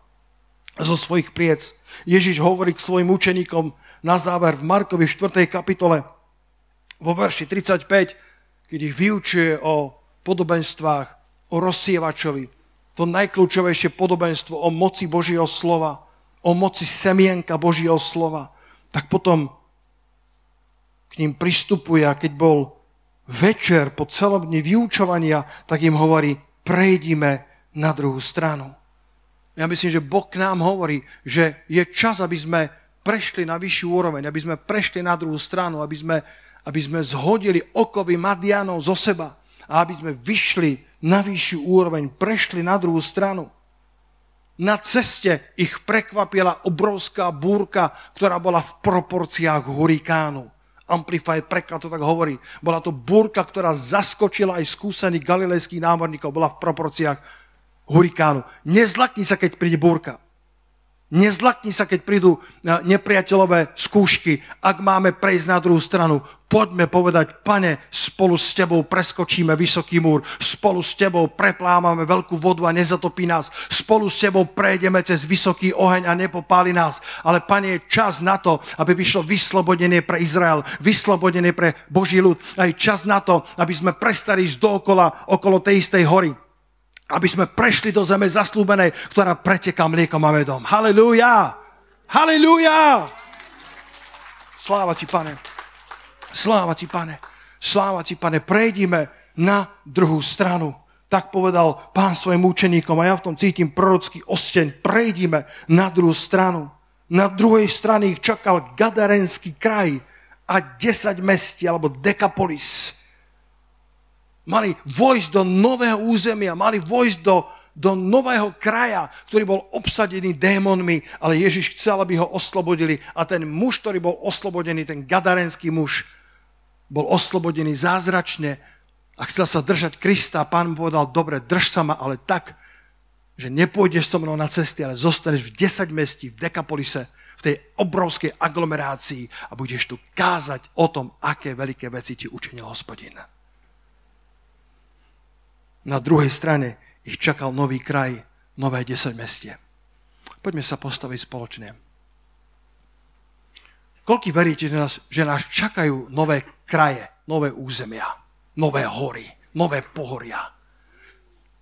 zo svojich pliec. Ježiš hovorí k svojim učeníkom na záver v Markovi štvrtej kapitole vo verši tridsaťpäť, keď ich vyučuje o podobenstvách, o rozsievačovi, to najkľúčovejšie podobenstvo o moci Božieho slova, o moci semienka Božieho slova, tak potom k ním pristupuje a keď bol večer po celom dni vyučovania, tak im hovorí, prejdime na druhú stranu. Ja myslím, že Boh k nám hovorí, že je čas, aby sme prešli na vyššiu úroveň, aby sme prešli na druhú stranu, aby sme, aby sme zhodili okovy Madianov zo seba a aby sme vyšli na vyššiu úroveň, prešli na druhú stranu. Na ceste ich prekvapila obrovská búrka, ktorá bola v proporciách hurikánu. Amplify preklad to tak hovorí. Bola to búrka, ktorá zaskočila aj skúsených galilejských námorníkov. Bola v proporciách hurikánu. Nezlakni sa, keď príde búrka. Nezlakni sa, keď prídu nepriateľové skúšky. Ak máme prejsť na druhú stranu, poďme povedať, Pane, spolu s Tebou preskočíme vysoký múr, spolu s Tebou preplávame veľkú vodu a nezatopí nás, spolu s Tebou prejdeme cez vysoký oheň a nepopáli nás. Ale, Pane, je čas na to, aby vyšlo vyslobodenie pre Izrael, vyslobodenie pre Boží ľud. A je čas na to, aby sme prestali ísť dookola, okolo tej istej hory. Aby sme prešli do zeme zasľúbenej, ktorá preteká mliekom a medom. Halelúja! Halelúja! Sláva ti, Pane. Sláva ti, Pane. Sláva ti, Pane. Prejdime na druhú stranu. Tak povedal Pán svojim učeníkom a ja v tom cítim prorocký osteň. Prejdime na druhú stranu. Na druhej strane ich čakal Gadarenský kraj a desať mestí, alebo Dekapolis. Mali vojsť do nového územia, mali vojsť do, do nového kraja, ktorý bol obsadený démonmi, ale Ježiš chcel, aby ho oslobodili. A ten muž, ktorý bol oslobodený, ten gadarenský muž, bol oslobodený zázračne a chcel sa držať Krista. Pán mu povedal, dobre, drž sa ma, ale tak, že nepôjdeš so mnou na cesty, ale zostaneš v desať mestí, v Dekapolise, v tej obrovskej aglomerácii a budeš tu kázať o tom, aké veľké veci ti učinil Hospodin. Na druhej strane ich čakal nový kraj, nové desaťmestie. Poďme sa postaviť spoločne. Koľko veríte, že nás, že nás čakajú nové kraje, nové územia, nové hory, nové pohoria?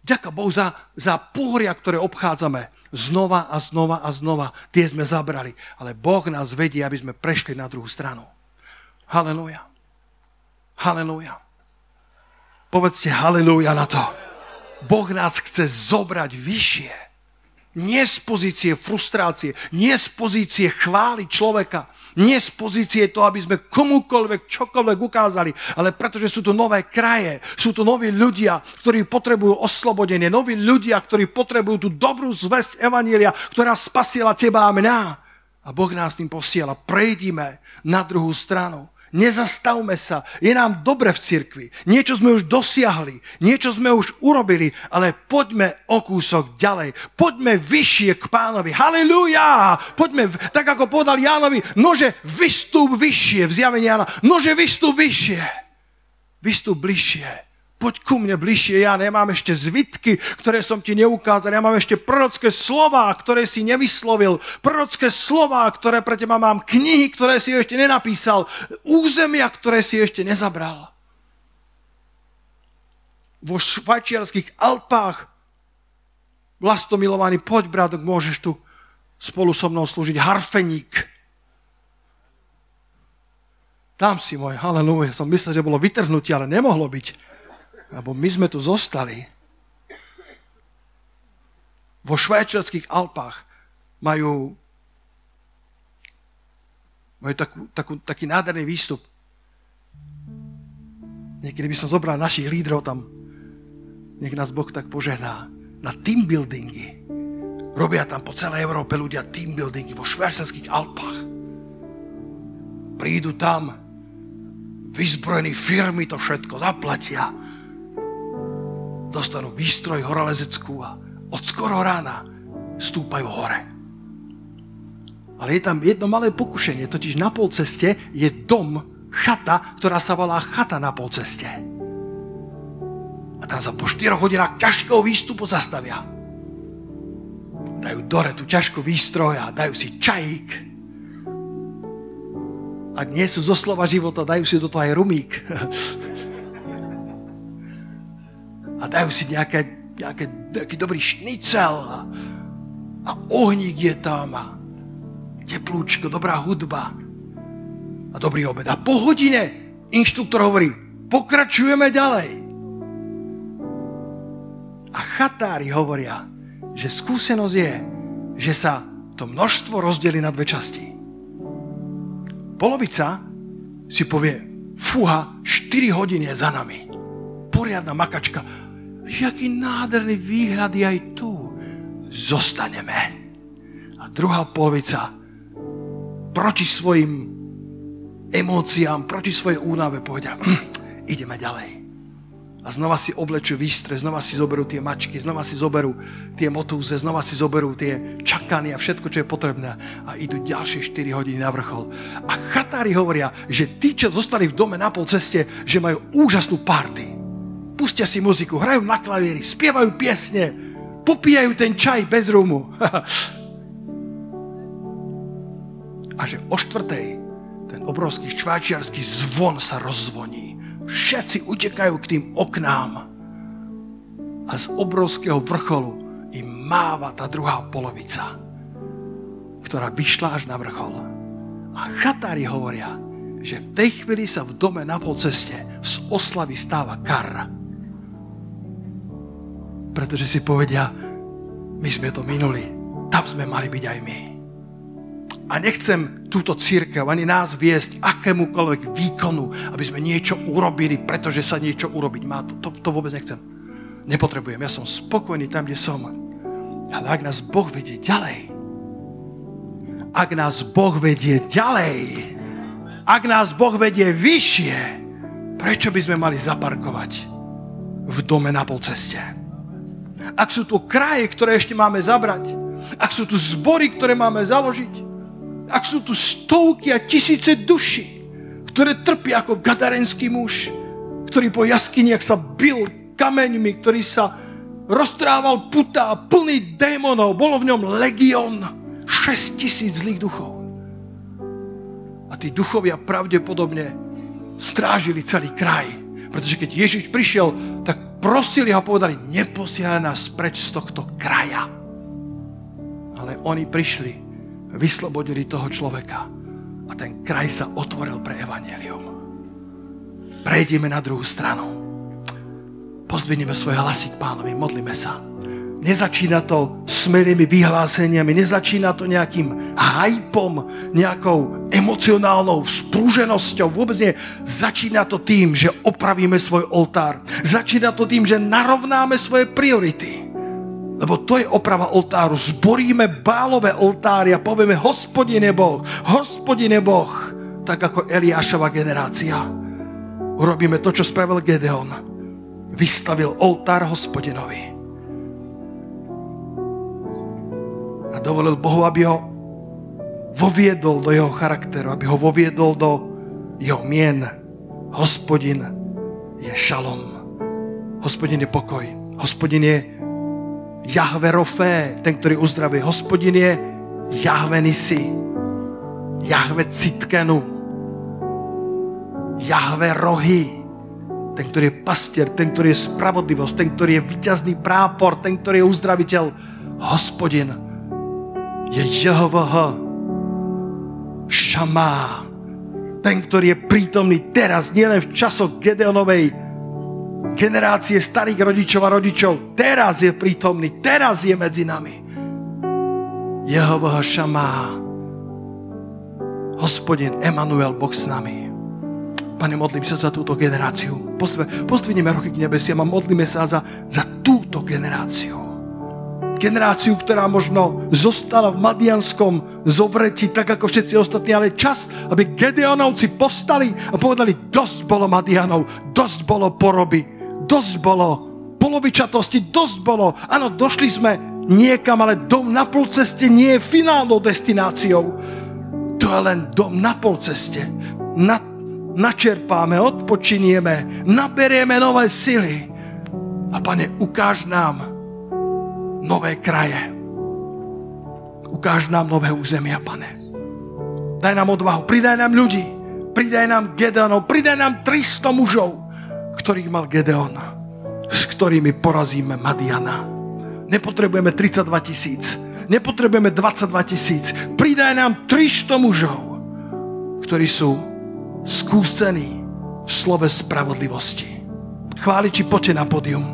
Ďakujem Bohu za, za pohoria, ktoré obchádzame znova a znova a znova. Tie sme zabrali, ale Boh nás vedie, aby sme prešli na druhú stranu. Halelúja. Halelúja. Povedzte halelúja na to. Boh nás chce zobrať vyššie. Nie z pozície frustrácie, nie z pozície chvály človeka, nie z pozície toho, aby sme komukoľvek, čokoľvek ukázali, ale pretože sú tu nové kraje, sú tu noví ľudia, ktorí potrebujú oslobodenie, noví ľudia, ktorí potrebujú tú dobrú zvesť evanjelia, ktorá spasila teba a mňa. A Boh nás tým posiela. Prejdime na druhú stranu. Nezastavme sa, je nám dobre v cirkvi, niečo sme už dosiahli, niečo sme už urobili, ale poďme o kúsok ďalej, poďme vyššie k Pánovi, halelúja, poďme, tak ako povedal Jánovi, nože vystúp vyššie, v zjavení Jána, nože vystúp vyššie, vystúp bližšie, poď ku mne bližšie, Ján, ja mám ešte zvitky, ktoré som ti neukázal, ja mám ešte prorocké slova, ktoré si nevyslovil, prorocké slova, ktoré pre teba mám, knihy, ktoré si ešte nenapísal, územia, ktoré si ešte nezabral. Vo švajčiarských Alpách, vlastomilovaný, poď, brátok, môžeš tu spolu so mnou slúžiť, harfeník. Tam si môj, halelúja, som myslel, že bolo vytrhnutie, ale nemohlo byť. Lebo my sme tu zostali. Vo švajčiarskych Alpách majú, majú takú, takú, taký nádherný výstup. Niekedy by som zobral našich lídrov tam. Nech nás Boh tak požehná. Na team buildingy. Robia tam po celej Európe ľudia team buildingy vo švajčiarskych Alpách. Prídu tam vyzbrojení firmy, to všetko zaplatia. Dostanú výstroj horolezeckú a od skoro rána stúpajú hore. Ale je tam jedno malé pokušenie, totiž na polceste je dom, chata, ktorá sa volá chata na polceste. A tam sa po štyroch hodinách ťažkého výstupu zastavia. Dajú dore tú ťažkú výstroj a dajú si čajík. A Ak nie sú zo slova života, dajú si do toho aj rumík. A dajú si nejaké, nejaké, nejaký dobrý šnicel. A, a ohník je tam. A teplúčko, dobrá hudba. A dobrý obed. A po hodine inštruktor hovorí, pokračujeme ďalej. A chatári hovoria, že skúsenosť je, že sa to množstvo rozdelí na dve časti. Polovica si povie, fúha, štyri hodiny je za nami. Poriadna makačka. Jaký nádherný výhľad je aj tu. Zostaneme. A druhá polovica proti svojim emóciám, proti svojej únave povedia, ideme ďalej. A znova si oblečujú výstre, znova si zoberú tie mačky, znova si zoberú tie motúze, znova si zoberú tie čakany a všetko, čo je potrebné. A idú ďalšie štyri hodiny na vrchol. A chatári hovoria, že tí, čo zostali v dome na pol ceste, že majú úžasnú party. Pustia si muziku, hrajú na klavieri, spievajú piesne, popíjajú ten čaj bez rumu. A že o štvrtej ten obrovský švajčiarsky zvon sa rozzvoní. Všetci utekajú k tým oknám a z obrovského vrcholu im máva tá druhá polovica, ktorá vyšla až na vrchol. A chatári hovoria, že v tej chvíli sa v dome na polceste z oslavy stáva kar. Pretože si povedia, my sme to minuli, tam sme mali byť aj my. A nechcem túto cirkev ani nás viesť akémukoľvek výkonu, aby sme niečo urobili, pretože sa niečo urobiť má. To, to, to vôbec nechcem. Nepotrebujem. Ja som spokojný tam, kde som. Ale ak nás Boh vedie ďalej, ak nás Boh vedie ďalej, ak nás Boh vedie vyššie, prečo by sme mali zaparkovať v dome na polceste? Ak sú tu kraje, ktoré ešte máme zabrať, ak sú tu zbory, ktoré máme založiť, ak sú tu stovky a tisíce duší, ktoré trpia ako gadarenský muž, ktorý po jaskyniach sa bil kameňmi, ktorý sa roztrával puta a plný démonov. Bolo v ňom legión šesť tisíc zlých duchov. A tí duchovia pravdepodobne strážili celý kraj. Pretože keď Ježiš prišiel, tak prosili a povedali, neposielaj nás preč z tohto kraja. Ale oni prišli, vyslobodili toho človeka a ten kraj sa otvoril pre evanjelium. Prejdeme na druhú stranu. Pozdvihneme svoj hlasík Pánovi, modlíme sa. Nezačína to smelými vyhláseniami, nezačína to nejakým hypom, nejakou emocionálnou vzprúženosťou, vôbec nie. Začína to tým, že opravíme svoj oltár. Začína to tým, že narovnáme svoje priority. Lebo to je oprava oltáru. Zboríme bálové oltáry a povieme Hospodine Boh, Hospodine Boh, tak ako Eliášova generácia. Urobíme to, čo spravil Gedeon. Vystavil oltár Hospodinovi. A dovolil Bohu, aby ho voviedol do jeho charakteru, aby ho voviedol do jeho mien. Hospodin je šalom. Hospodin je pokoj. Hospodin je Jahve Rofé, ten, ktorý uzdraví. Hospodin je Jahve Nisi, Jahve Citkenu, Jahve Rohy, ten, ktorý je pastier, ten, ktorý je spravodlivosť, ten, ktorý je víťazný prápor, ten, ktorý je uzdraviteľ. Hospodin je Jehovah Šamá, ten, ktorý je prítomný teraz, nielen v časoch Gedeonovej generácie starých rodičov a rodičov, teraz je prítomný, teraz je medzi nami. Jehovah Šamá, Hospodin Emanuel, Boh s nami. Pane, modlím sa za túto generáciu. Pozdvihneme ruky k nebesiam a modlíme sa za, za túto generáciu. Generáciu, ktorá možno zostala v madianskom zovreti, tak ako všetci ostatní, ale čas, aby Gedeonovci povstali a povedali, dosť bolo Madianov, dosť bolo poroby, dosť bolo polovičatosti, dosť bolo. Áno, došli sme niekam, ale dom na polceste nie je finálnou destináciou. To je len dom na polceste. Na, načerpáme, odpočinieme, naberieme nové sily. A Pane, ukáž nám nové kraje. Ukáž nám nové územia, Pane. Daj nám odvahu, pridaj nám ľudí, Pridaj nám Gedeonov, pridaj nám tristo mužov, ktorých mal Gedeon, s ktorými porazíme Madiana. Nepotrebujeme tridsaťdva tisíc, nepotrebujeme dvadsaťdva tisíc. Pridaj nám tristo mužov, ktorí sú skúsení v slove spravodlivosti. Chváliči, poďte na pódium.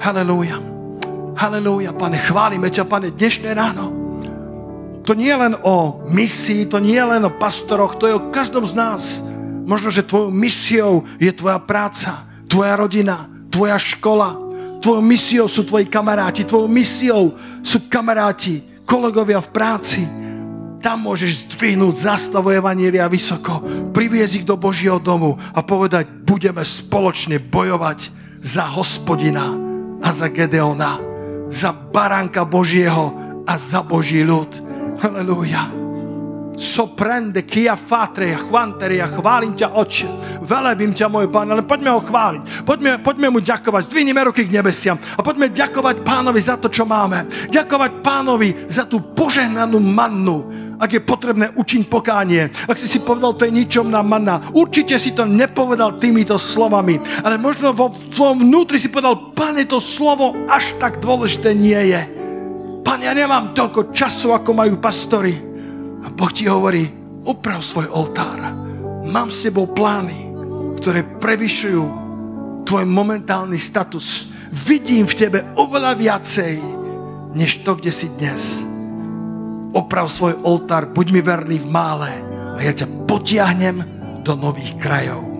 Halelúja. Halelúja, Pane, chválime ťa, Pane, dnešné ráno. To nie je len o misii, to nie je len o pastoroch, to je o každom z nás. Možno, že tvojou misiou je tvoja práca, tvoja rodina, tvoja škola. Tvojou misiou sú tvoji kamaráti, tvojou misiou sú kamaráti, kolegovia v práci. Tam môžeš zdvihnúť zastavu evanjelia vysoko, priviesť ich do Božieho domu a povedať, budeme spoločne bojovať za Hospodina a za Gedeona, za baránka Božieho a za Boží ľud. Halelúja. Soprende, kia fatria, chvanteria, chválim ťa, Otče. Velebím ťa, môj Pán, ale poďme ho chváliť. Poďme, poďme mu ďakovať. Zdvihnime ruky k nebesiam a poďme ďakovať Pánovi za to, čo máme. Ďakovať Pánovi za tú požehnanú mannu. Ak je potrebné, učiň pokánie. Ak si si povedal, to je ničomná manna. Určite si to nepovedal týmito slovami, ale možno vo tvojom vnútri si povedal, Pane, to slovo až tak dôležité nie je. Pane, ja nemám toľko času, ako majú pastori. A Boh ti hovorí, uprav svoj oltár. Mám s tebou plány, ktoré prevyšujú tvoj momentálny status. Vidím v tebe oveľa viacej, než to, kde si dnes. Oprav svoj oltár, buď mi verný v mále a ja ťa potiahnem do nových krajov.